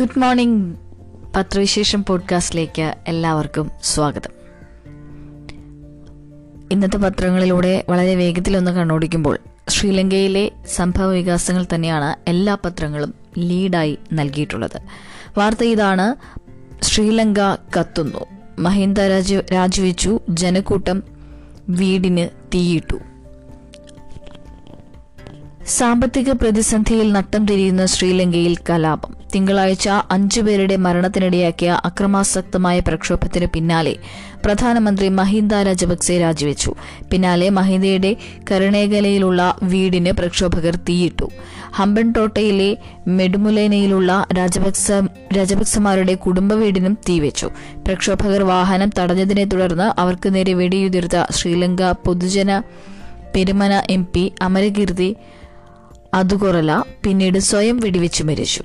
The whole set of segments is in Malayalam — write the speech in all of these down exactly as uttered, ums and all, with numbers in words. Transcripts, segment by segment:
Good morning. പത്രവിശേഷം പോഡ്കാസ്റ്റിലേക്ക് എല്ലാവർക്കും സ്വാഗതം. ഇന്നത്തെ പത്രങ്ങളിലൂടെ വളരെ വേഗത്തിലൊന്ന് കണ്ണോടിക്കുമ്പോൾ ശ്രീലങ്കയിലെ സംഭവ വികാസങ്ങൾ തന്നെയാണ് എല്ലാ പത്രങ്ങളും ലീഡായി നൽകിയിട്ടുള്ളത്. വാർത്ത ഇതാണ്: ശ്രീലങ്ക കത്തുന്നു, മഹിന്ദ രാജ രാജിവെച്ചു, ജനക്കൂട്ടം വീടിന് തീയിട്ടു. സാമ്പത്തിക പ്രതിസന്ധിയിൽ നട്ടം തിരിയുന്ന ശ്രീലങ്കയിൽ കലാപം. തിങ്കളാഴ്ച അഞ്ചുപേരുടെ മരണത്തിനിടയാക്കിയ അക്രമാസക്തമായ പ്രക്ഷോഭത്തിനു പിന്നാലെ പ്രധാനമന്ത്രി മഹിന്ദ രാജപക്സെ രാജിവെച്ചു. പിന്നാലെ മഹിന്ദയുടെ കരുണേഗലയിലുള്ള വീടിന് പ്രക്ഷോഭകർ തീയിട്ടു. ഹമ്പൻടോട്ടയിലെ മെഡുമുലേനയിലുള്ള രാജപക്സ രാജപക്സമാരുടെ കുടുംബ വീടിനും തീവെച്ചു. പ്രക്ഷോഭകർ വാഹനം തടഞ്ഞതിനെ തുടർന്ന് അവർക്ക് നേരെ വെടിയുതിർത്ത ശ്രീലങ്ക പൊതുജന പെരുമന എം പി അമരകീർത്തി അതുകൊറല പിന്നീട് സ്വയം വെടിവെച്ചു മരിച്ചു.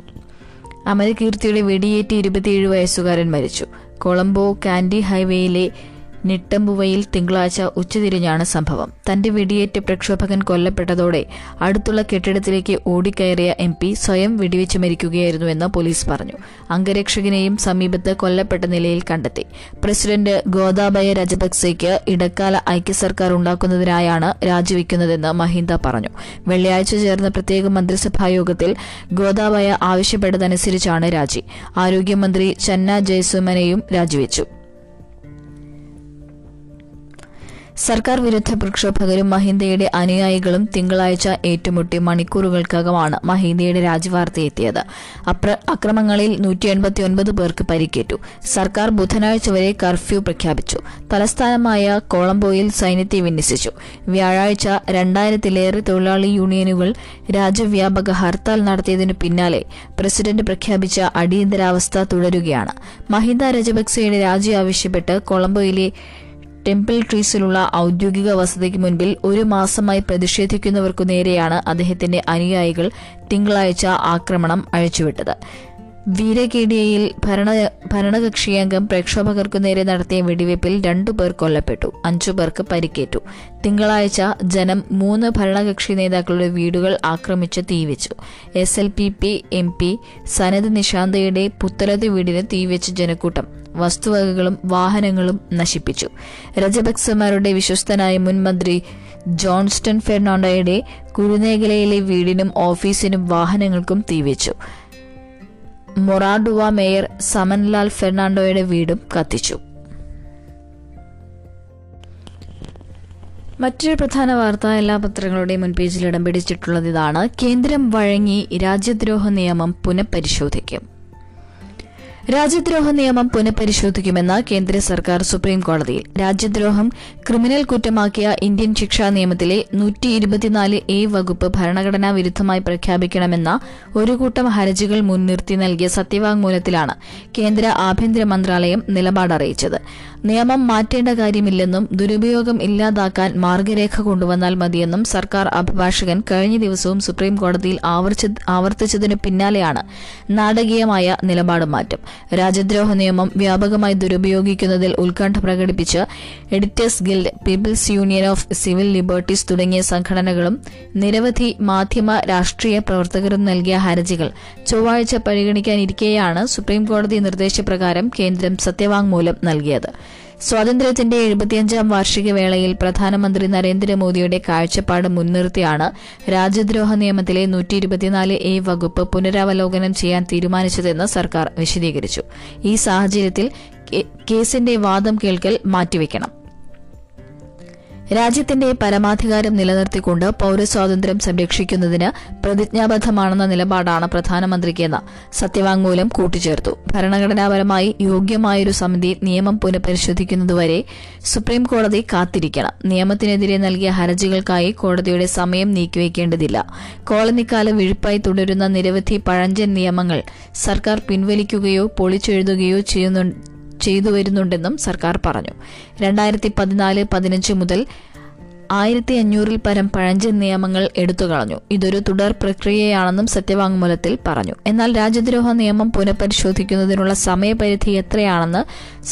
അമരകീർത്തിയുടെ വെടിയേറ്റ് ഇരുപത്തിയേഴ് വയസ്സുകാരൻ മരിച്ചു. കൊളംബോ കാൻഡി ഹൈവേയിലെ നിട്ടമ്പുവയിൽ തിങ്കളാഴ്ച ഉച്ചതിരിഞ്ഞാണ് സംഭവം. തന്റെ വെടിയേറ്റ് പ്രക്ഷോഭകൻ കൊല്ലപ്പെട്ടതോടെ അടുത്തുള്ള കെട്ടിടത്തിലേക്ക് ഓടിക്കയറിയ എം പി സ്വയം വെടിവെച്ച് മരിക്കുകയായിരുന്നുവെന്ന് പോലീസ് പറഞ്ഞു. അംഗരക്ഷകനെയും സമീപത്ത് കൊല്ലപ്പെട്ട നിലയിൽ കണ്ടെത്തി. പ്രസിഡന്റ് ഗോതാബയ രാജപക്സെയ്ക്ക് ഇടക്കാല ഐക്യസർക്കാർ ഉണ്ടാക്കുന്നതിനായാണ് രാജിവെക്കുന്നതെന്ന് മഹിന്ദ പറഞ്ഞു. വെള്ളിയാഴ്ച ചേർന്ന പ്രത്യേക മന്ത്രിസഭാ യോഗത്തിൽ ഗോതാബയ ആവശ്യപ്പെട്ടതനുസരിച്ചാണ് രാജി. ആരോഗ്യമന്ത്രി ചന്ന ജയസുമനെയും രാജിവെച്ചു. സർക്കാർ വിരുദ്ധ പ്രക്ഷോഭകരും മഹിന്ദയുടെ അനുയായികളും തിങ്കളാഴ്ച ഏറ്റുമുട്ടി. മണിക്കൂറുകൾക്കകമാണ് മഹിന്ദയുടെ രാജിവാർത്തയെത്തിയത്. അക്രമങ്ങളിൽ നൂറ്റി എൺപത്തി ഒൻപത് പേർക്ക് പരിക്കേറ്റു. സർക്കാർ ബുധനാഴ്ച വരെ കർഫ്യൂ പ്രഖ്യാപിച്ചു. തലസ്ഥാനമായ കൊളംബോയിൽ സൈന്യത്തെ വിന്യസിച്ചു. വ്യാഴാഴ്ച രണ്ടായിരത്തിലേറെ തൊഴിലാളി യൂണിയനുകൾ രാജ്യവ്യാപക ഹർത്താൽ നടത്തിയതിനു പിന്നാലെ പ്രസിഡന്റ് പ്രഖ്യാപിച്ച അടിയന്തരാവസ്ഥ തുടരുകയാണ്. മഹിന്ദ രാജപക്സെയുടെ രാജി ആവശ്യപ്പെട്ട് കൊളംബോയിലെ ടെമ്പിൾ ട്രീസിലുള്ള ഔദ്യോഗിക വസതിക്ക് മുൻപിൽ ഒരു മാസമായി പ്രതിഷേധിക്കുന്നവർക്കു നേരെയാണ് അദ്ദേഹത്തിന്റെ അനുയായികൾ തിങ്കളാഴ്ച ആക്രമണം അഴിച്ചുവിട്ടത്. വീരകേടിയയിൽ ഭരണകക്ഷിയംഗം പ്രക്ഷോഭകർക്കു നേരെ നടത്തിയ വെടിവയ്പിൽ രണ്ടുപേർ കൊല്ലപ്പെട്ടു, അഞ്ചു പേർക്ക് പരിക്കേറ്റു. തിങ്കളാഴ്ച ജനം മൂന്ന് ഭരണകക്ഷി നേതാക്കളുടെ വീടുകൾ ആക്രമിച്ച് തീവെച്ചു. S L P P M P Sanath നിശാന്തയുടെ പുത്തലത്ത് വീടിന് തീവെച്ച് ജനക്കൂട്ടം വസ്തുവകകളും വാഹനങ്ങളും നശിപ്പിച്ചു. രാജപക്സമാരുടെ വിശ്വസ്തനായ മുൻമന്ത്രി ജോൺസ്റ്റൺ ഫെർണാണ്ടോയുടെ കുരുമേഖലയിലെ വീടിനും ഓഫീസിനും വാഹനങ്ങൾക്കും തീവെച്ചു. മൊറാഡുവ മേയർ സമൻലാ ഫെർണാണ്ടോയുടെ വീടും കത്തിച്ചു. മറ്റൊരു പ്രധാന വാർത്ത എല്ലാ പത്രങ്ങളുടെയും മുൻപേജിൽ ഇടം പിടിച്ചിട്ടുള്ളത് ഇതാണ്: കേന്ദ്രം വഴങ്ങി രാജ്യദ്രോഹ നിയമം പുനഃപരിശോധിക്കും. രാജ്യദ്രോഹ നിയമം പുനഃപരിശോധിക്കുമെന്ന് കേന്ദ്ര സർക്കാർ സുപ്രീം കോടതിയിൽ. രാജ്യദ്രോഹം ക്രിമിനൽ കുറ്റമാക്കിയ ഇന്ത്യൻ ശിക്ഷാ നിയമത്തിലെ നൂറ്റി ഇരുപത്തിനാല് എ വകുപ്പ് ഭരണഘടനാ വിരുദ്ധമായി പ്രഖ്യാപിക്കണമെന്ന ഒരു കൂട്ടം ഹർജികൾ മുൻനിർത്തി നൽകിയ സത്യവാങ്മൂലത്തിലാണ് കേന്ദ്ര ആഭ്യന്തര മന്ത്രാലയം നിലപാട് അറിയിച്ചത്. നിയമം മാറ്റേണ്ട കാര്യമില്ലെന്നും ദുരുപയോഗം ഇല്ലാതാക്കാൻ മാർഗരേഖ കൊണ്ടുവന്നാൽ മതിയെന്നും സർക്കാർ അഭിഭാഷകൻ കഴിഞ്ഞ ദിവസവും സുപ്രീം കോടതിയിൽ ആവർത്തിച്ചതിനു പിന്നാലെയാണ് നാടകീയമായ നിലപാട് മാറ്റം. രാജ്യദ്രോഹ നിയമം വ്യാപകമായി ദുരുപയോഗിക്കുന്നതിൽ ഉത്കണ്ഠ പ്രകടിപ്പിച്ച് editors guild, people's union of civil liberties തുടങ്ങിയ സംഘടനകളും നിരവധി മാധ്യമ രാഷ്ട്രീയ പ്രവർത്തകരും നൽകിയ ഹർജികൾ ചൊവ്വാഴ്ച പരിഗണിക്കാനിരിക്കെയാണ് സുപ്രീം കോടതി നിർദ്ദേശപ്രകാരം കേന്ദ്രം സത്യവാങ്മൂലം നൽകിയത്. സ്വാതന്ത്ര്യത്തിന്റെ എഴുപത്തിയഞ്ചാം വാർഷിക വേളയിൽ പ്രധാനമന്ത്രി നരേന്ദ്രമോദിയുടെ കാഴ്ചപ്പാട് മുൻനിർത്തിയാണ് രാജ്യദ്രോഹ നിയമത്തിലെ നൂറ്റി ഇരുപത്തിനാല് എ വകുപ്പ് പുനരവലോകനം ചെയ്യാൻ തീരുമാനിച്ചതെന്ന് സർക്കാർ വിശദീകരിച്ചു. ഈ സാഹചര്യത്തിൽ കേസിന്റെ വാദം കേൾക്കൽ മാറ്റിവെക്കണം. രാജ്യത്തിന്റെ പരമാധികാരം നിലനിർത്തിക്കൊണ്ട് പൌരസ്വാതന്ത്ര്യം സംരക്ഷിക്കുന്നതിന് പ്രതിജ്ഞാബദ്ധമാണെന്ന നിലപാടാണ് പ്രധാനമന്ത്രിക്കെന്ന് സത്യവാങ്മൂലം കൂട്ടിച്ചേർത്തു. ഭരണഘടനാപരമായി യോഗ്യമായൊരു സമിതി നിയമം പുനഃപരിശോധിക്കുന്നതുവരെ സുപ്രീം കോടതി കാത്തിരിക്കണം. നിയമത്തിനെതിരെ നൽകിയ ഹർജികൾക്കായി കോടതിയുടെ സമയം നീക്കിവെക്കേണ്ടതില്ല. കോളനിക്കാലം വിഴുപ്പായി തുടരുന്ന നിരവധി പഴഞ്ചൻ നിയമങ്ങൾ സർക്കാർ പിൻവലിക്കുകയോ പൊളിച്ചെഴുതുകയോ ചെയ്യുന്നു ചെയ്തുവരുന്നുണ്ടെന്നും സർക്കാർ പറഞ്ഞു. രണ്ടായിരത്തി പതിനാല് പതിനഞ്ച് മുതൽ ആയിരത്തി അഞ്ഞൂറിൽ പരം പഴഞ്ചൻ നിയമങ്ങൾ എടുത്തുകളഞ്ഞു. ഇതൊരു തുടർ പ്രക്രിയയാണെന്നും സത്യവാങ്മൂലത്തിൽ പറഞ്ഞു. എന്നാൽ രാജ്യദ്രോഹ നിയമം പുനഃപരിശോധിക്കുന്നതിനുള്ള സമയപരിധി എത്രയാണെന്ന്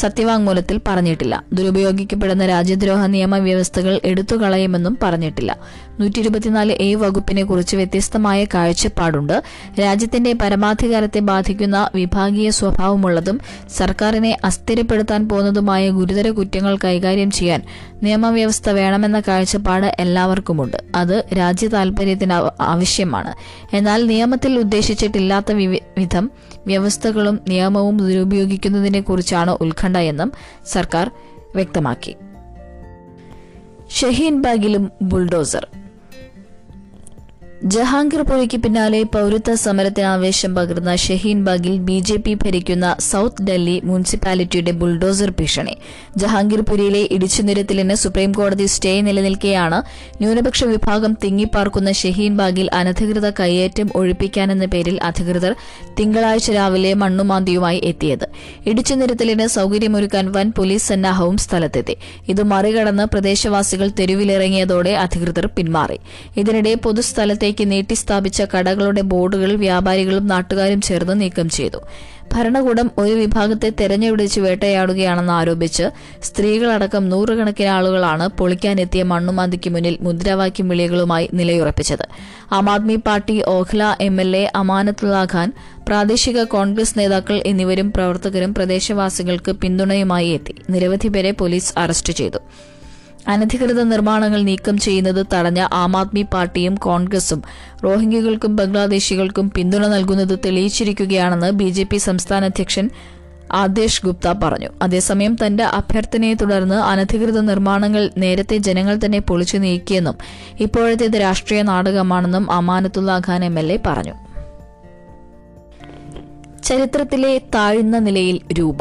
സത്യവാങ്മൂലത്തിൽ പറഞ്ഞിട്ടില്ല. ദുരുപയോഗിക്കപ്പെടുന്ന രാജ്യദ്രോഹ നിയമ വ്യവസ്ഥകൾ എടുത്തുകളയുമെന്നും പറഞ്ഞിട്ടില്ല. നൂറ്റി ഇരുപത്തിനാല് എ വകുപ്പിനെ കുറിച്ച് വ്യത്യസ്തമായ കാഴ്ചപ്പാടുണ്ട്. രാജ്യത്തിന്റെ പരമാധികാരത്തെ ബാധിക്കുന്ന വിഭാഗീയ സ്വഭാവമുള്ളതും സർക്കാരിനെ അസ്ഥിരപ്പെടുത്താൻ പോകുന്നതുമായ ഗുരുതര കുറ്റങ്ങൾ കൈകാര്യം ചെയ്യാൻ നിയമവ്യവസ്ഥ വേണമെന്ന കാഴ്ചപ്പാട് എല്ലാവർക്കുമുണ്ട്. അത് രാജ്യ താൽപര്യത്തിന് ആവശ്യമാണ്. എന്നാൽ നിയമത്തിൽ ഉദ്ദേശിച്ചിട്ടില്ലാത്ത വിധം വ്യവസ്ഥകളും നിയമവും ദുരുപയോഗിക്കുന്നതിനെ കുറിച്ചാണ് ഉത്കണ്ഠ എന്നും സർക്കാർ വ്യക്തമാക്കി. ഷഹീൻ ബാഗിലും ബുൾഡോസർ. ജഹാംഗീർപുരയ്ക്ക് പിന്നാലെ പൌരത്വ സമരത്തിന് ആവേശം പകർന്ന ഷഹീൻ ബാഗിൽ ബി ജെ പി ഭരിക്കുന്ന സൌത്ത് ഡൽഹി മുനിസിപ്പാലിറ്റിയുടെ ബുൾഡോസർ ഭീഷണി. ജഹാംഗീർപുരയിലെ ഇടിച്ചുനിരത്തലിന് സുപ്രീംകോടതി സ്റ്റേ നിലനിൽക്കെയാണ് ന്യൂനപക്ഷ വിഭാഗം തിങ്ങിപ്പാർക്കുന്ന ഷഹീൻ ബാഗിൽ അനധികൃത കയ്യേറ്റം ഒഴിപ്പിക്കാനെന്ന പേരിൽ അധികൃതർ തിങ്കളാഴ്ച രാവിലെ മണ്ണുമാന്തിയുമായി എത്തിയത്. ഇടിച്ചുനിരത്തലിന് സൌകര്യമൊരുക്കാൻ വൻ പോലീസ് സന്നാഹവും സ്ഥലത്തെത്തി. ഇത് മറികടന്ന് പ്രദേശവാസികൾ തെരുവിലിറങ്ങിയതോടെ അധികൃതർ പിന്മാറി. ഇതിനിടെ പൊതുസ്ഥലത്തെ നീട്ടി സ്ഥാപിച്ച കടകളുടെ ബോർഡുകൾ വ്യാപാരികളും നാട്ടുകാരും ചേർന്ന് നീക്കം ചെയ്തു. ഭരണകൂടം ഒരു വിഭാഗത്തെ തെരഞ്ഞുപിടിച്ച് വേട്ടയാടുകയാണെന്ന് ആരോപിച്ച് സ്ത്രീകളടക്കം നൂറുകണക്കിന് ആളുകളാണ് പൊളിക്കാനെത്തിയ മണ്ണുമാന്തിക്ക് മുന്നിൽ മുദ്രാവാക്യം വിളികളുമായി നിലയുറപ്പിച്ചത്. Aam Aadmi party Okhla M L A Amanatullah Khan, പ്രാദേശിക കോൺഗ്രസ് നേതാക്കൾ എന്നിവരും പ്രവർത്തകരും പ്രദേശവാസികൾക്ക് പിന്തുണയുമായി എത്തി. നിരവധി പേരെ പോലീസ് അറസ്റ്റ് ചെയ്തു. അനധികൃത നിർമ്മാണങ്ങൾ നീക്കം ചെയ്യുന്നത് തടഞ്ഞ ആം ആദ്മി പാർട്ടിയും കോൺഗ്രസും റോഹിംഗ്യകൾക്കും ബംഗ്ലാദേശികൾക്കും പിന്തുണ നൽകുന്നത് തെളിയിച്ചിരിക്കുകയാണെന്ന് ബി ജെ പി സംസ്ഥാന അധ്യക്ഷൻ ആദേഷ് ഗുപ്ത പറഞ്ഞു. അതേസമയം തന്റെ അഭ്യർത്ഥനയെ തുടർന്ന് അനധികൃത നിർമ്മാണങ്ങൾ നേരത്തെ ജനങ്ങൾ തന്നെ പൊളിച്ചു നീക്കിയെന്നും ഇപ്പോഴത്തേത് രാഷ്ട്രീയ നാടകമാണെന്നും Amanatullah Khan M L A പറഞ്ഞു. ചരിത്രത്തിലെ താഴ്ന്ന നിലയിൽ രൂപ.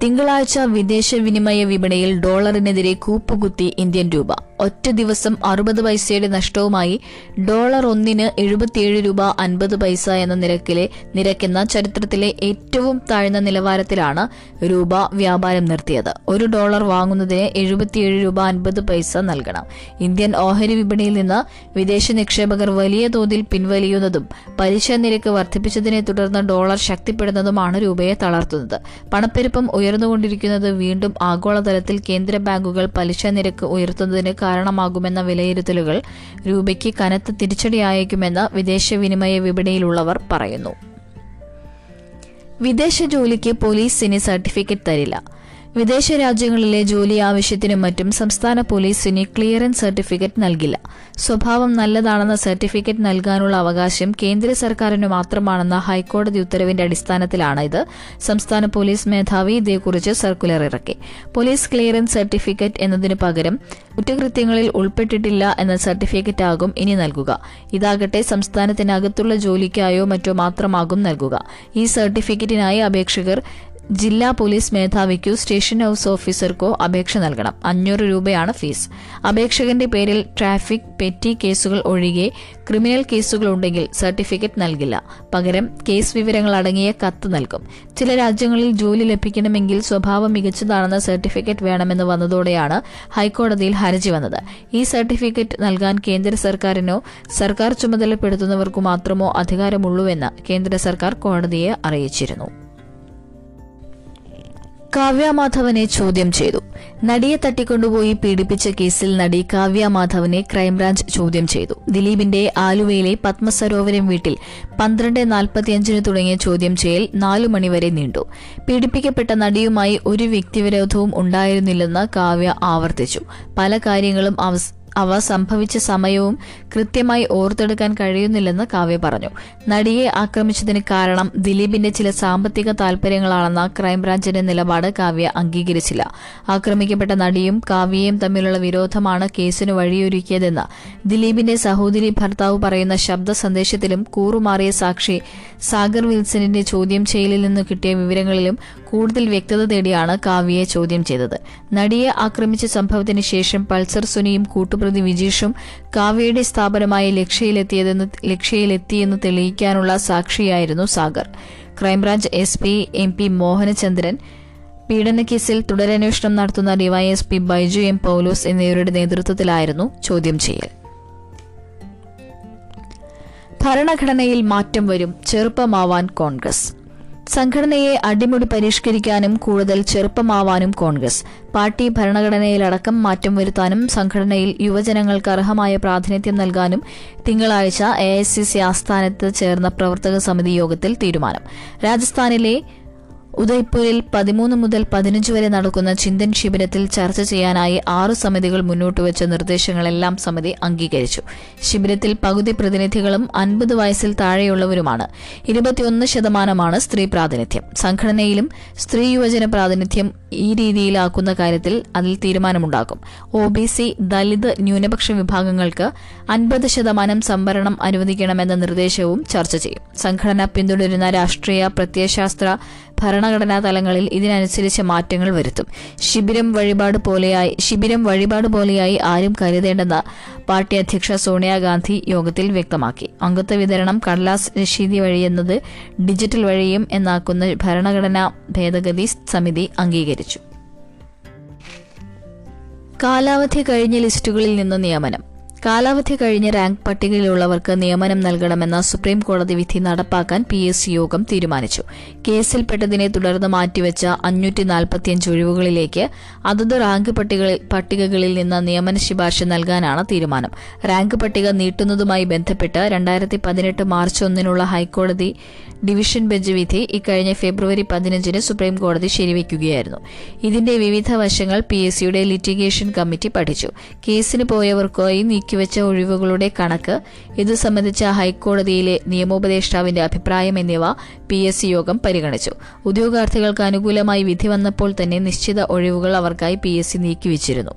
തിങ്കളാഴ്ച വിദേശ വിനിമയ വിപണിയിൽ ഡോളറിനെതിരെ കൂപ്പുകുത്തി ഇന്ത്യൻ രൂപ. ഒറ്റ ദിവസം അറുപത് പൈസയുടെ നഷ്ടവുമായി ഡോളർ ഒന്നിന് എഴുപത്തിയേഴ് രൂപ അൻപത് പൈസ എന്ന നിരക്കിലെ നിരക്കെന്ന ചരിത്രത്തിലെ ഏറ്റവും താഴ്ന്ന നിലവാരത്തിലാണ് രൂപ വ്യാപാരം നിർത്തിയത്. ഒരു ഡോളർ വാങ്ങുന്നതിന് എഴുപത്തിയേഴ് രൂപ അൻപത് പൈസ നൽകണം. ഇന്ത്യൻ ഓഹരി വിപണിയിൽ നിന്ന് വിദേശ നിക്ഷേപകർ വലിയ തോതിൽ പിൻവലിയുന്നതും പലിശ നിരക്ക് വർദ്ധിപ്പിച്ചതിനെ തുടർന്ന് ഡോളർ ശക്തിപ്പെടുന്നതുമാണ് രൂപയെ തളർത്തുന്നത്. പണപ്പെരുപ്പം ഉയർന്നുകൊണ്ടിരിക്കുന്നത് വീണ്ടും ആഗോളതലത്തിൽ കേന്ദ്ര ബാങ്കുകൾ പലിശ നിരക്ക് ഉയർത്തുന്നതിന് കാരണമാകുമെന്ന വിലയിരുത്തലുകൾ രൂപയ്ക്ക് കനത്ത തിരിച്ചടിയായേക്കുമെന്ന് വിദേശ വിനിമയ വിപണിയിലുള്ളവർ പറയുന്നു. വിദേശ ജോലിക്ക് പോലീസിന് സർട്ടിഫിക്കറ്റ് തരില്ല. വിദേശ രാജ്യങ്ങളിലെ ജോലി ആവശ്യത്തിനും മറ്റും സംസ്ഥാന പോലീസിന് ക്ലിയറൻസ് സർട്ടിഫിക്കറ്റ് നൽകില്ല. സ്വഭാവം നല്ലതാണെന്ന സർട്ടിഫിക്കറ്റ് നൽകാനുള്ള അവകാശം കേന്ദ്ര സർക്കാരിന് മാത്രമാണെന്ന ഹൈക്കോടതി ഉത്തരവിന്റെ അടിസ്ഥാനത്തിലാണ് ഇത്. സംസ്ഥാന പോലീസ് മേധാവി ഇതേക്കുറിച്ച് സർക്കുലർ ഇറക്കി. പോലീസ് ക്ലിയറൻസ് സർട്ടിഫിക്കറ്റ് എന്നതിന് പകരം കുറ്റകൃത്യങ്ങളിൽ ഉൾപ്പെട്ടിട്ടില്ല എന്ന സർട്ടിഫിക്കറ്റ് ആകും ഇനി നൽകുക. ഇതാകട്ടെ സംസ്ഥാനത്തിനകത്തുള്ള ജോലിക്കായോ മറ്റോ മാത്രമാകും നൽകുക. ഈ സർട്ടിഫിക്കറ്റിനായി അപേക്ഷകർ ജില്ലാ പോലീസ് മേധാവിക്കോ സ്റ്റേഷൻ ഹൌസ് ഓഫീസർക്കോ അപേക്ഷ നൽകണം. അഞ്ഞൂറ് രൂപയാണ് ഫീസ്. അപേക്ഷകന്റെ പേരിൽ ട്രാഫിക് പെറ്റി കേസുകൾ ഒഴികെ ക്രിമിനൽ കേസുകളുണ്ടെങ്കിൽ സർട്ടിഫിക്കറ്റ് നൽകില്ല. പകരം കേസ് വിവരങ്ങൾ അടങ്ങിയ കത്ത് നൽകും. ചില രാജ്യങ്ങളിൽ ജോലി ലഭിക്കണമെങ്കിൽ സ്വഭാവം മികച്ചതാണെന്ന സർട്ടിഫിക്കറ്റ് വേണമെന്ന് വന്നതോടെയാണ് ഹൈക്കോടതിയിൽ ഹർജി വന്നത്. ഈ സർട്ടിഫിക്കറ്റ് നൽകാൻ കേന്ദ്ര സർക്കാരിനോ സർക്കാർ ചുമതലപ്പെടുത്തുന്നവർക്കു മാത്രമോ അധികാരമുള്ളൂവെന്ന് കേന്ദ്ര സർക്കാർ കോടതിയെ അറിയിച്ചിരുന്നു. കാവ്യ മാധവനെ ചോദ്യം ചെയ്തു. നടിയെ തട്ടിക്കൊണ്ടുപോയി പീഡിപ്പിച്ച കേസിൽ നടി കാവ്യ മാധവനെ ക്രൈംബ്രാഞ്ച് ചോദ്യം ചെയ്തു. ദിലീപിന്റെ ആലുവയിലെ പത്മസരോവരം വീട്ടിൽ പന്ത്രണ്ട് നാൽപ്പത്തിയഞ്ചിന് തുടങ്ങിയ ചോദ്യം ചെയ്യൽ നാലു മണിവരെ നീണ്ടു. പീഡിപ്പിക്കപ്പെട്ട നടിയുമായി ഒരു വ്യക്തിവിരോധവും ഉണ്ടായിരുന്നില്ലെന്ന് കാവ്യ ആവർത്തിച്ചു. പല കാര്യങ്ങളും അവസ് അവ സംഭവിച്ച സമയവും കൃത്യമായി ഓർത്തെടുക്കാൻ കഴിയുന്നില്ലെന്ന് കാവ്യ പറഞ്ഞു. നടിയെ ആക്രമിച്ചതിന് കാരണം ദിലീപിന്റെ ചില സാമ്പത്തിക താൽപര്യങ്ങളാണെന്ന ക്രൈംബ്രാഞ്ചിന്റെ നിലപാട് കാവ്യ അംഗീകരിച്ചില്ല. ആക്രമിക്കപ്പെട്ട നടിയും കാവ്യയും തമ്മിലുള്ള വിരോധമാണ് കേസിന് വഴിയൊരുക്കിയതെന്ന് ദിലീപിന്റെ സഹോദരി ഭർത്താവ് പറയുന്ന ശബ്ദ സന്ദേശത്തിലും കൂറുമാറിയ സാക്ഷി സാഗർ വിൽസണിന്റെ ചോദ്യം ചെയ്യലിൽ നിന്ന് കിട്ടിയ വിവരങ്ങളിലും കൂടുതൽ വ്യക്തത തേടിയാണ് കാവ്യയെ ചോദ്യം ചെയ്തത്. നടിയെ ആക്രമിച്ച സംഭവത്തിന് ശേഷം പൾസർ സുനിയും കൂട്ടുപ്ര വിജീഷും കാവ്യയുടെ സ്ഥാപനമായ ലക്ഷ്യയിലെത്തിയതെന്ന് ലക്ഷ്യയിലെത്തിയെന്ന് തെളിയിക്കാനുള്ള സാക്ഷിയായിരുന്നു Sagar. Crime branch S P M P Mohanachandran പീഡനക്കേസിൽ തുടരന്വേഷണം നടത്തുന്ന ഡിവൈഎസ്പി ബൈജു എം പൌലോസ് എന്നിവരുടെ നേതൃത്വത്തിലായിരുന്നു ചോദ്യം ചെയ്യൽ. ഭരണഘടനയിൽ മാറ്റം വരും, ചെറുപ്പമാവാൻ കോൺഗ്രസ്. സംഘടനയെ അടിമുടി പരിഷ്കരിക്കാനും കൂടുതൽ ചെറുപ്പമാവാനും കോൺഗ്രസ് പാർട്ടി ഭരണഘടനയിലടക്കം മാറ്റം വരുത്താനും സംഘടനയിൽ യുവജനങ്ങൾക്ക് അർഹമായ പ്രാതിനിധ്യം നൽകാനും തിങ്കളാഴ്ച എ ഐ സി സി ആസ്ഥാനത്ത് ചേർന്ന പ്രവർത്തക സമിതി യോഗത്തിൽ തീരുമാനം. രാജസ്ഥാനിലെ ഉദയ്പൂരിൽ പതിമൂന്ന് മുതൽ പതിനഞ്ച് വരെ നടക്കുന്ന ചിന്തൻ ശിബിരത്തിൽ ചർച്ച ചെയ്യാനായി ആറു സമിതികൾ മുന്നോട്ടുവച്ച നിർദ്ദേശങ്ങളെല്ലാം സമിതി അംഗീകരിച്ചു. ശിബിരത്തിൽ പകുതി പ്രതിനിധികളും അൻപത് വയസ്സിൽ താഴെയുള്ളവരുമാണ്. ഇരുപത്തിയൊന്ന് ശതമാനമാണ് സ്ത്രീ പ്രാതിനിധ്യം. സംഘടനയിലും സ്ത്രീ യുവജന പ്രാതിനിധ്യം ഈ രീതിയിലാക്കുന്ന കാര്യത്തിൽ അതിൽ തീരുമാനമുണ്ടാകും. ഒ ബി സി, ദലിത്, ന്യൂനപക്ഷ വിഭാഗങ്ങൾക്ക് അൻപത് ശതമാനം സംവരണം അനുവദിക്കണമെന്ന നിർദ്ദേശവും ചർച്ച ചെയ്യും. സംഘടന പിന്തുടരുന്ന രാഷ്ട്രീയ, പ്രത്യയശാസ്ത്ര, ഭരണഘടനാ തലങ്ങളിൽ ഇതിനനുസരിച്ച് മാറ്റങ്ങൾ വരുത്തും. ശിബിരം വഴിപാട് പോലെയായി ശിബിരം വഴിപാട് പോലെയായി ആരും കരുതേണ്ടെന്ന് പാർട്ടി അധ്യക്ഷ സോണിയാഗാന്ധി യോഗത്തിൽ വ്യക്തമാക്കി. അംഗത്വ വിതരണം കടലാസ് രശീതി വഴിയെന്നത് ഡിജിറ്റൽ വഴിയും എന്നാക്കുന്ന ഭരണഘടനാ ഭേദഗതി സമിതി അംഗീകരിച്ചു. കാലാവധി കഴിഞ്ഞ ലിസ്റ്റുകളിൽ നിന്ന് നിയമനം. കാലാവധി കഴിഞ്ഞ റാങ്ക് പട്ടികയിലുള്ളവർക്ക് നിയമനം നൽകണമെന്ന സുപ്രീം കോടതി വിധി നടപ്പാക്കാൻ പി എസ് സി യോഗം തീരുമാനിച്ചു. കേസിൽപ്പെട്ടതിനെ തുടർന്ന് മാറ്റിവെച്ച അഞ്ഞൂറ്റി നാൽപ്പത്തിയഞ്ച് ഒഴിവുകളിലേക്ക് അതത് റാങ്ക് പട്ടികകളിൽ നിന്ന് നിയമന ശുപാർശ നൽകാനാണ് തീരുമാനം. റാങ്ക് പട്ടിക നീട്ടുന്നതുമായി ബന്ധപ്പെട്ട് രണ്ടായിരത്തി പതിനെട്ട് മാർച്ച് ഒന്നിനുള്ള ഹൈക്കോടതി ഡിവിഷൻ ബെഞ്ച് വിധി ഇക്കഴിഞ്ഞ ഫെബ്രുവരി പതിനഞ്ചിന് സുപ്രീം കോടതി ശരിവെക്കുകയായിരുന്നു. ഇതിന്റെ വിവിധ വശങ്ങൾ പി എസ് സിയുടെ ലിറ്റിഗേഷൻ കമ്മിറ്റി പഠിച്ചു. കേസിന് പോയവർക്കായി നീക്കിവെച്ച ഒഴിവുകളുടെ കണക്ക്, ഇത് സംബന്ധിച്ച ഹൈക്കോടതിയിലെ നിയമോപദേഷ്ടാവിന്റെ അഭിപ്രായം എന്നിവ പി എസ് സി യോഗം പരിഗണിച്ചു. ഉദ്യോഗാർത്ഥികൾക്ക് അനുകൂലമായി വിധി വന്നപ്പോൾ തന്നെ നിശ്ചിത ഒഴിവുകൾ അവർക്കായി പി എസ് സി നീക്കിവെച്ചിരുന്നു.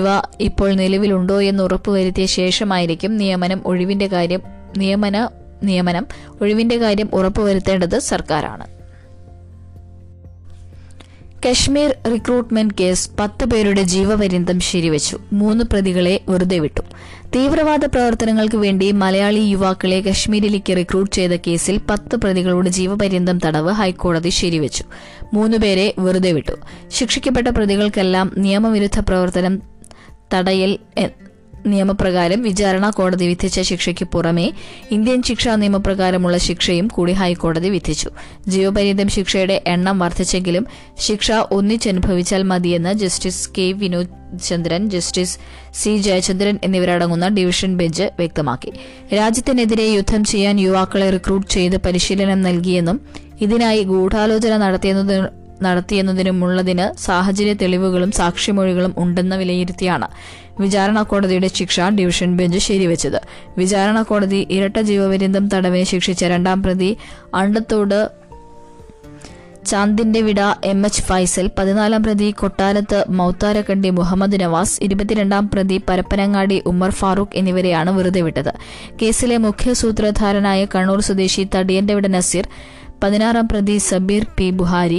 ഇവ ഇപ്പോൾ നിലവിലുണ്ടോ എന്ന് ഉറപ്പുവരുത്തിയ ശേഷമായിരിക്കും നിയമനം ഒഴിവിന്റെ കാര്യം നിയമന നിയമനം ഒഴിവിന്റെ കാര്യം ഉറപ്പുവരുത്തേണ്ടത് സർക്കാരാണ്. കശ്മീർ റിക്രൂട്ട്മെന്റ് കേസ് പത്ത് പേരുടെ ജീവപര്യന്തം ശരിവെച്ചു, മൂന്ന് പ്രതികളെ വെറുതെ വിട്ടു. തീവ്രവാദ പ്രവർത്തനങ്ങൾക്ക് വേണ്ടി മലയാളി യുവാക്കളെ കശ്മീരിലേക്ക് റിക്രൂട്ട് ചെയ്ത കേസിൽ പത്ത് പ്രതികളുടെ ജീവപര്യന്തം തടവ് ഹൈക്കോടതി ശരിവെച്ചു, മൂന്നുപേരെ വെറുതെ വിട്ടു. ശിക്ഷിക്കപ്പെട്ട പ്രതികൾക്കെല്ലാം നിയമവിരുദ്ധ പ്രവർത്തനം തടയൽ നിയമപ്രകാരം വിചാരണ കോടതി വിധിച്ച ശിക്ഷയ്ക്ക് പുറമെ ഇന്ത്യൻ ശിക്ഷാ നിയമപ്രകാരമുള്ള ശിക്ഷയും കൂടി ഹൈക്കോടതി വിധിച്ചു. ജീവപര്യന്തം ശിക്ഷയുടെ എണ്ണം വർദ്ധിച്ചെങ്കിലും ശിക്ഷ ഒന്നിച്ചനുഭവിച്ചാൽ മതിയെന്ന് justice K Vinod Chandran, justice C Jayachandran എന്നിവരടങ്ങുന്ന ഡിവിഷൻ ബെഞ്ച് വ്യക്തമാക്കി. രാജ്യത്തിനെതിരെ യുദ്ധം ചെയ്യാൻ യുവാക്കളെ റിക്രൂട്ട് ചെയ്ത് പരിശീലനം നൽകിയെന്നും ഇതിനായി ഗൂഢാലോചന നടത്തിയെന്നും നടത്തിയെന്നതിനുമുള്ളതിന് സാഹചര്യ തെളിവുകളും സാക്ഷിമൊഴികളും ഉണ്ടെന്ന് വിലയിരുത്തിയാണ് വിചാരണ കോടതിയുടെ ശിക്ഷ ഡിവിഷൻ ബെഞ്ച് ശരിവെച്ചത്. വിചാരണ കോടതി ഇരട്ട ജീവപര്യന്തം തടവിനെ ശിക്ഷിച്ച രണ്ടാം പ്രതി അണ്ടത്തോട് ചാന്തിന്റെ വിട എം എച്ച് ഫൈസൽ, പതിനാലാം പ്രതി കൊട്ടാരത്ത് മൌത്താരക്കണ്ടി മുഹമ്മദ് നവാസ്, ഇരുപത്തിരണ്ടാം പ്രതി പരപ്പനങ്ങാടി ഉമ്മർ ഫാറൂഖ് എന്നിവരെയാണ് വെറുതെ വിട്ടത്. കേസിലെ മുഖ്യ സൂത്രധാരനായ കണ്ണൂർ സ്വദേശി തടിയന്റെ വിട നസീർ, പതിനാറാം പ്രതി സബീർ പി ബുഹാരി,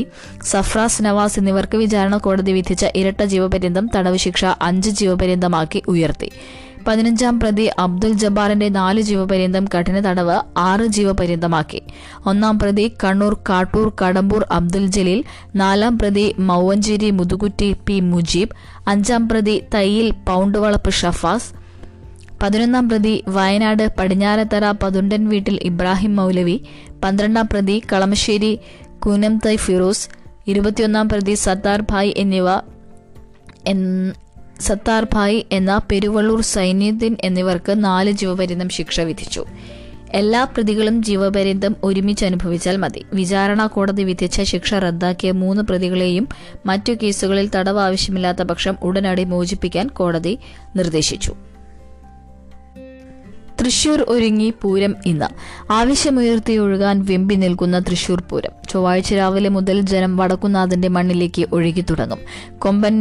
സഫ്രാസ് നവാസ് എന്നിവർക്ക് വിചാരണ കോടതി വിധിച്ച ഇരട്ട ജീവപര്യന്തം തടവ് ശിക്ഷ അഞ്ച് ജീവപര്യന്തമാക്കി ഉയർത്തി. പതിനഞ്ചാം പ്രതി അബ്ദുൽ ജബ്ബാറിന്റെ നാല് ജീവപര്യന്തം കഠിന തടവ് ആറ് ജീവപര്യന്തമാക്കി. ഒന്നാം പ്രതി കണ്ണൂർ കാട്ടൂർ കടമ്പൂർ അബ്ദുൽ ജലീൽ, നാലാം പ്രതി മൗവഞ്ചേരി മുതുകുറ്റി പി മുജീബ്, അഞ്ചാം പ്രതി തയ്യിൽ പൌണ്ട് വളപ്പ് ഷഫാസ്, പതിനൊന്നാം പ്രതി വയനാട് പടിഞ്ഞാറത്തറ പതുണ്ടൻ വീട്ടിൽ ഇബ്രാഹിം മൗലവി, പന്ത്രണ്ടാം പ്രതി കളമശ്ശേരി കൂനംതൈ ഫിറോസ്, ഇരുപത്തിയൊന്നാം പ്രതി സത്താർ ഭായ് എന്നിവ സത്താർ ഭായ് എന്ന പെരുവള്ളൂർ സൈനുദ്ദീൻ എന്നിവർക്ക് നാല് ജീവപര്യന്തം ശിക്ഷ വിധിച്ചു. എല്ലാ പ്രതികളും ജീവപര്യന്തം ഒരുമിച്ച് അനുഭവിച്ചാൽ മതി. വിചാരണ കോടതി വിധിച്ച ശിക്ഷ റദ്ദാക്കിയ മൂന്ന് പ്രതികളെയും മറ്റു കേസുകളിൽ തടവ് ആവശ്യമില്ലാത്ത പക്ഷം ഉടനടി മോചിപ്പിക്കാൻ കോടതി നിർദ്ദേശിച്ചു. തൃശൂർ ഒരുങ്ങി, പൂരം ഇന്ന്. ആവശ്യമുയർത്തി ഒഴുകാൻ വെമ്പി നിൽക്കുന്ന തൃശൂർ പൂരം ചൊവ്വാഴ്ച രാവിലെ മുതൽ ജനം വടക്കുന്നാഥന്റെ മണ്ണിലേക്ക് ഒഴുകി തുടങ്ങും. കൊമ്പൻ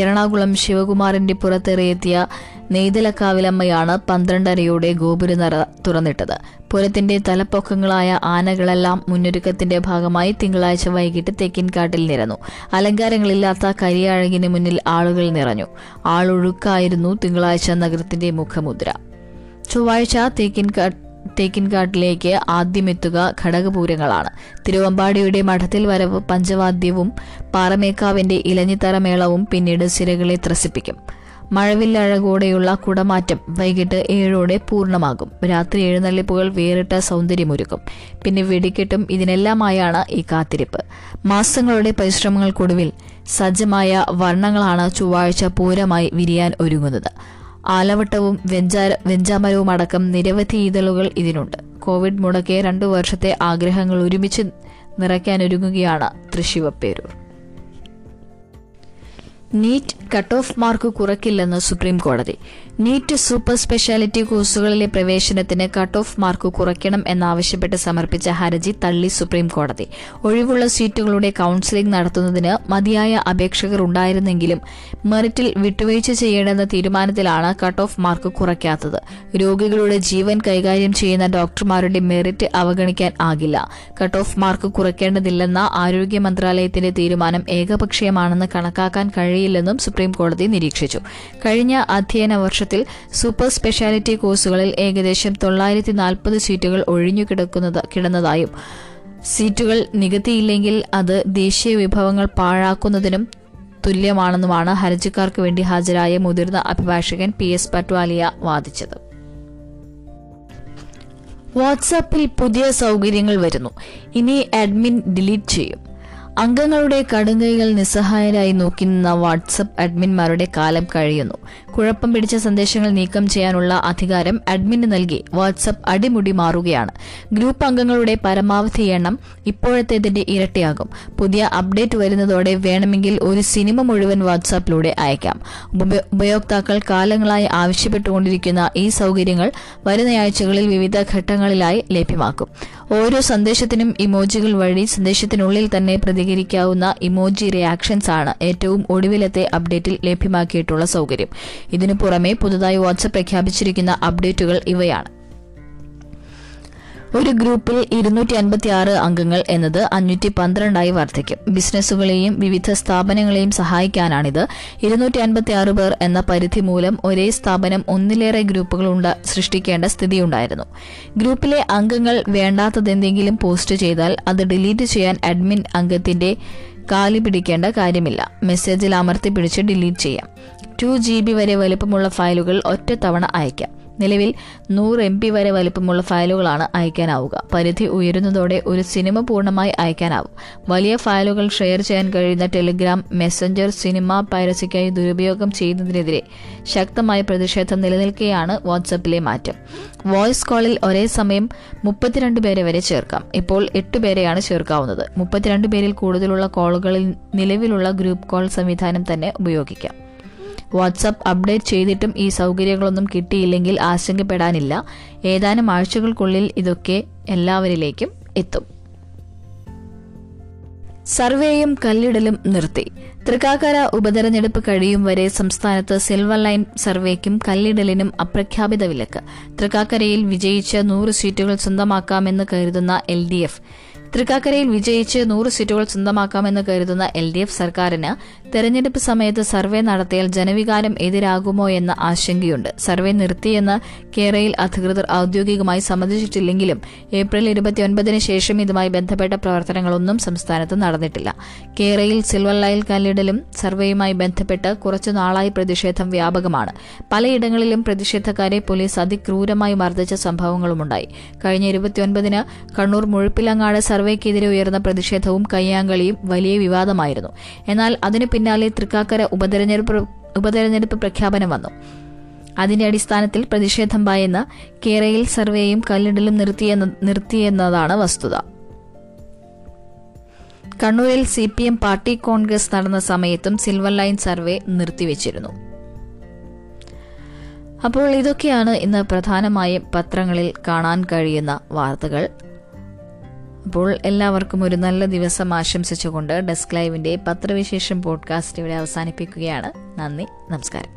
എറണാകുളം ശിവകുമാറിന്റെ പുറത്തേറിയെത്തിയ നെയ്തലക്കാവിലമ്മയാണ് പന്ത്രണ്ടരയോടെ ഗോപുരനട തുറന്നിട്ടത്. പൂരത്തിന്റെ തലപ്പൊക്കങ്ങളായ ആനകളെല്ലാം മുന്നൊരുക്കത്തിന്റെ ഭാഗമായി തിങ്കളാഴ്ച വൈകിട്ട് തെക്കിൻകാട്ടിൽ നിരന്നു. അലങ്കാരങ്ങളില്ലാത്ത കരിയാഴകിന് മുന്നിൽ ആളുകൾ നിറഞ്ഞു. ആളൊഴുക്കായിരുന്നു തിങ്കളാഴ്ച നഗരത്തിന്റെ മുഖമുദ്ര. ചൊവ്വാഴ്ച തേക്കിൻകാട്ടിലേക്ക് ആദ്യമെത്തുക ഘടകപൂരങ്ങളാണ്. തിരുവമ്പാടിയുടെ മഠത്തിൽ വരവ് പഞ്ചവാദ്യവും പാറമേക്കാവിന്റെ ഇലഞ്ഞിത്തറമേളവും പിന്നീട് ചിരകളെ ത്രസിപ്പിക്കും. മഴവില്ലഴകോടെയുള്ള കുടമാറ്റം വൈകിട്ട് ഏഴോടെ പൂർണ്ണമാകും. രാത്രി എഴുന്നള്ളിപ്പുകൾ വേറിട്ട സൗന്ദര്യമൊരുക്കും. പിന്നെ വെടിക്കെട്ടും. ഇതിനെല്ലാമായാണ് ഈ കാത്തിരിപ്പ്. മാസങ്ങളുടെ പരിശ്രമങ്ങൾക്കൊടുവിൽ സജ്ജമായ വർണ്ണങ്ങളാണ് ചൊവ്വാഴ്ച പൂരമായി വിരിയാൻ ഒരുങ്ങുന്നത്. ആലവട്ടവും വെഞ്ചാര വെഞ്ചാമരവും അടക്കം നിരവധി ഈതളുകൾ ഇതിനുണ്ട്. കോവിഡ് മുടക്കിയ രണ്ടു വർഷത്തെ ആഗ്രഹങ്ങൾ ഒരുമിച്ച് നിറയ്ക്കാനൊരുങ്ങുകയാണ് തൃശ്ശിവപ്പേരൂർ. നീറ്റ് കട്ട് ഓഫ് മാർക്ക് കുറയ്ക്കില്ലെന്ന് സുപ്രീം കോടതി. നീറ്റ് സൂപ്പർ സ്പെഷ്യാലിറ്റി കോഴ്സുകളിലെ പ്രവേശനത്തിന് കട്ട് ഓഫ് മാർക്ക് കുറയ്ക്കണം എന്നാവശ്യപ്പെട്ട് സമർപ്പിച്ച ഹർജി തള്ളി സുപ്രീം കോടതി. ഒഴിവുള്ള സീറ്റുകളുടെ കൌൺസിലിംഗ് നടത്തുന്നതിന് മതിയായ അപേക്ഷകർ ഉണ്ടായിരുന്നെങ്കിലും മെറിറ്റിൽ വിട്ടുവീഴ്ച ചെയ്യേണ്ടെന്ന തീരുമാനത്തിലാണ് കട്ട് ഓഫ് മാർക്ക് കുറയ്ക്കാത്തത്. രോഗികളുടെ ജീവൻ കൈകാര്യം ചെയ്യുന്ന ഡോക്ടർമാരുടെ മെറിറ്റ് അവഗണിക്കാൻ ആകില്ല. കട്ട് ഓഫ് മാർക്ക് കുറയ്ക്കേണ്ടതില്ലെന്ന ആരോഗ്യ മന്ത്രാലയത്തിന്റെ തീരുമാനം ഏകപക്ഷീയമാണെന്ന് കണക്കാക്കാൻ കഴിയില്ലെന്നും സുപ്രീം കോടതി നിരീക്ഷിച്ചു. കഴിഞ്ഞ അധ്യയന വർഷത്തിൽ സൂപ്പർ സ്പെഷ്യാലിറ്റി കോഴ്സുകളിൽ ഏകദേശം തൊള്ളായിരത്തി നാൽപ്പത് സീറ്റുകൾ ഒഴിഞ്ഞു കിടന്നതായും സീറ്റുകൾ നികത്തിയില്ലെങ്കിൽ അത് ദേശീയ വിഭവങ്ങൾ പാഴാക്കുന്നതിനും തുല്യമാണെന്നുമാണ് ഹർജിക്കാർക്ക് വേണ്ടി ഹാജരായ മുതിർന്ന അഭിഭാഷകൻ പി എസ് പട്വാലിയ വാദിച്ചത്. വാട്സാപ്പിൽ പുതിയ സൗകര്യങ്ങൾ വരുന്നു. ഇനി അഡ്മിൻ ഡിലീറ്റ് ചെയ്യും. അംഗങ്ങളുടെ കടുങ്കൈകൾ നിസ്സഹായരായി നോക്കി നിന്ന വാട്സപ്പ് അഡ്മിന്മാരുടെ കാലം കഴിയുന്നു. കുഴപ്പം പിടിച്ച സന്ദേശങ്ങൾ നീക്കം ചെയ്യാനുള്ള അധികാരം അഡ്മിന് നൽകി വാട്സപ്പ് അടിമുടി മാറുകയാണ്. ഗ്രൂപ്പ് അംഗങ്ങളുടെ പരമാവധി എണ്ണം ഇപ്പോഴത്തേതിന്റെ ഇരട്ടിയാകും. പുതിയ അപ്ഡേറ്റ് വരുന്നതോടെ വേണമെങ്കിൽ ഒരു സിനിമ മുഴുവൻ വാട്സാപ്പിലൂടെ അയക്കാം. ഉപയോക്താക്കൾ കാലങ്ങളായി ആവശ്യപ്പെട്ടുകൊണ്ടിരിക്കുന്ന ഈ സൗകര്യങ്ങൾ വരുന്നയാഴ്ചകളിൽ വിവിധ ഘട്ടങ്ങളിലായി ലഭ്യമാക്കും. ഓരോ സന്ദേശത്തിനും ഇമോജികൾ വഴി സന്ദേശത്തിനുള്ളിൽ തന്നെ പ്രതികരിക്കാവുന്ന ഇമോജി റിയാക്ഷൻസ് ആണ് ഏറ്റവും ഒടുവിലത്തെ അപ്ഡേറ്റിൽ ലഭ്യമാക്കിയിട്ടുള്ള സൗകര്യം. ഇതിനു പുറമെ പുതുതായി വാട്സ്ആപ്പ് പ്രഖ്യാപിച്ചിരിക്കുന്ന അപ്ഡേറ്റുകൾ ഇവയാണ്. ഒരു ഗ്രൂപ്പിൽ ഇരുന്നൂറ്റി അൻപത്തി ആറ് അംഗങ്ങൾ എന്നത് അഞ്ഞൂറ്റി പന്ത്രണ്ടായി വർദ്ധിക്കും. ബിസിനസ്സുകളെയും വിവിധ സ്ഥാപനങ്ങളെയും സഹായിക്കാനാണിത്. ഇരുന്നൂറ്റി അൻപത്തി ആറ് പേർ എന്ന പരിധി മൂലം ഒരേ സ്ഥാപനം ഒന്നിലേറെ ഗ്രൂപ്പുകൾ സൃഷ്ടിക്കേണ്ട സ്ഥിതിയുണ്ടായിരുന്നു. ഗ്രൂപ്പിലെ അംഗങ്ങൾ വേണ്ടാത്തതെന്തെങ്കിലും പോസ്റ്റ് ചെയ്താൽ അത് ഡിലീറ്റ് ചെയ്യാൻ അഡ്മിൻ അംഗത്തിന്റെ കാലി പിടിക്കേണ്ട കാര്യമില്ല. മെസ്സേജിൽ അമർത്തി പിടിച്ച് ഡിലീറ്റ് ചെയ്യാം. ടു ജി ബി വരെ വലുപ്പമുള്ള ഫയലുകൾ ഒറ്റ തവണ അയക്കാം. നിലവിൽ നൂറ് എം പി വരെ വലിപ്പമുള്ള ഫയലുകളാണ് അയക്കാനാവുക. പരിധി ഉയരുന്നതോടെ ഒരു സിനിമ പൂർണ്ണമായി അയക്കാനാവും. വലിയ ഫയലുകൾ ഷെയർ ചെയ്യാൻ കഴിയുന്ന ടെലിഗ്രാം, മെസ്സഞ്ചർ സിനിമ പൈറസിക്കായി ദുരുപയോഗം ചെയ്യുന്നതിനെതിരെ ശക്തമായ പ്രതിഷേധം നിലനിൽക്കെയാണ് വാട്സാപ്പിലെ മാറ്റം. വോയിസ് കോളിൽ ഒരേ സമയം മുപ്പത്തിരണ്ട് പേരെ വരെ ചേർക്കാം. ഇപ്പോൾ എട്ട് പേരെയാണ് ചേർക്കാവുന്നത്. മുപ്പത്തിരണ്ട് പേരിൽ കൂടുതലുള്ള കോളുകളിൽ നിലവിലുള്ള ഗ്രൂപ്പ് കോൾ സംവിധാനം തന്നെ ഉപയോഗിക്കാം. വാട്സാപ്പ് അപ്ഡേറ്റ് ചെയ്തിട്ടും ഈ സൗകര്യങ്ങളൊന്നും കിട്ടിയില്ലെങ്കിൽ ആശങ്കപ്പെടാനില്ല. ഏതാനും ആഴ്ചകൾക്കുള്ളിൽ ഇതൊക്കെ എല്ലാവരിലേക്കും എത്തും. സർവേയും കല്ലിടലും നിർത്തി. തൃക്കാക്കര ഉപതെരഞ്ഞെടുപ്പ് കഴിയും വരെ സംസ്ഥാനത്ത് സിൽവർ ലൈൻ സർവേക്കും കല്ലിടലിനും അപ്രഖ്യാപിത വിലക്ക്. തൃക്കാക്കരയിൽ വിജയിച്ച് നൂറ് സീറ്റുകൾ സ്വന്തമാക്കാമെന്ന് കരുതുന്ന എൽ ഡി എഫ് തൃക്കാക്കരയിൽ വിജയിച്ച് നൂറ് സീറ്റുകൾ സ്വന്തമാക്കാമെന്ന് കരുതുന്ന എൽ ഡി എഫ് സർക്കാരിന് തെരഞ്ഞെടുപ്പ് സമയത്ത് സർവേ നടത്തിയാൽ ജനവികാരം എതിരാകുമോ എന്ന ആശങ്കയുണ്ട്. സർവേ നിർത്തിയെന്ന് കേരയിൽ അധികൃതർ ഔദ്യോഗികമായി സമ്മതിച്ചിട്ടില്ലെങ്കിലും ഏപ്രിൽ ഇരുപത്തിയൊൻപതിന് ശേഷം ഇതുമായി ബന്ധപ്പെട്ട പ്രവർത്തനങ്ങളൊന്നും സംസ്ഥാനത്ത് നടന്നിട്ടില്ല. കേരയിൽ സിൽവർ ലൈൻ കല്ലിടലും സർവേയുമായി ബന്ധപ്പെട്ട് കുറച്ചു നാളായി പ്രതിഷേധം വ്യാപകമാണ്. പലയിടങ്ങളിലും പ്രതിഷേധക്കാരെ പോലീസ് അതിക്രൂരമായി മർദ്ദിച്ച സംഭവങ്ങളുമുണ്ടായി. കഴിഞ്ഞ ഇരുപത്തിയൊൻപതിന് കണ്ണൂർ മുഴപ്പിലങ്ങാട് സർവേക്കെതിരെ ഉയർന്ന പ്രതിഷേധവും കയ്യാങ്കളിയും വലിയ വിവാദമായിരുന്നു. എന്നാൽ അതിനു പിന്നാലെ തൃക്കാക്കര ഉപതെരഞ്ഞെടുപ്പ് ഉപതെരഞ്ഞെടുപ്പ് പ്രഖ്യാപനം വന്നു. അതിന്റെ അടിസ്ഥാനത്തിൽ പ്രതിഷേധം ഭയന്ന് കേരയിൽ സർവേയും കല്ലിടലും നിർത്തിയെന്നതാണ് വസ്തുത. കണ്ണൂരിൽ C P M party Congress നടന്ന സമയത്തും സിൽവർ ലൈൻ സർവേ നിർത്തിവെച്ചിരുന്നു. അപ്പോൾ ഇതൊക്കെയാണ് ഇന്ന് പ്രധാനമായും പത്രങ്ങളിൽ കാണാൻ കഴിയുന്ന വാർത്തകൾ. അപ്പോൾ എല്ലാവർക്കും ഒരു നല്ല ദിവസം ആശംസിച്ചുകൊണ്ട് ഡെസ്ക് ലൈവിൻ്റെ പത്രവിശേഷം പോഡ്കാസ്റ്റ് ഇവിടെ അവസാനിപ്പിക്കുകയാണ്. നന്ദി, നമസ്കാരം.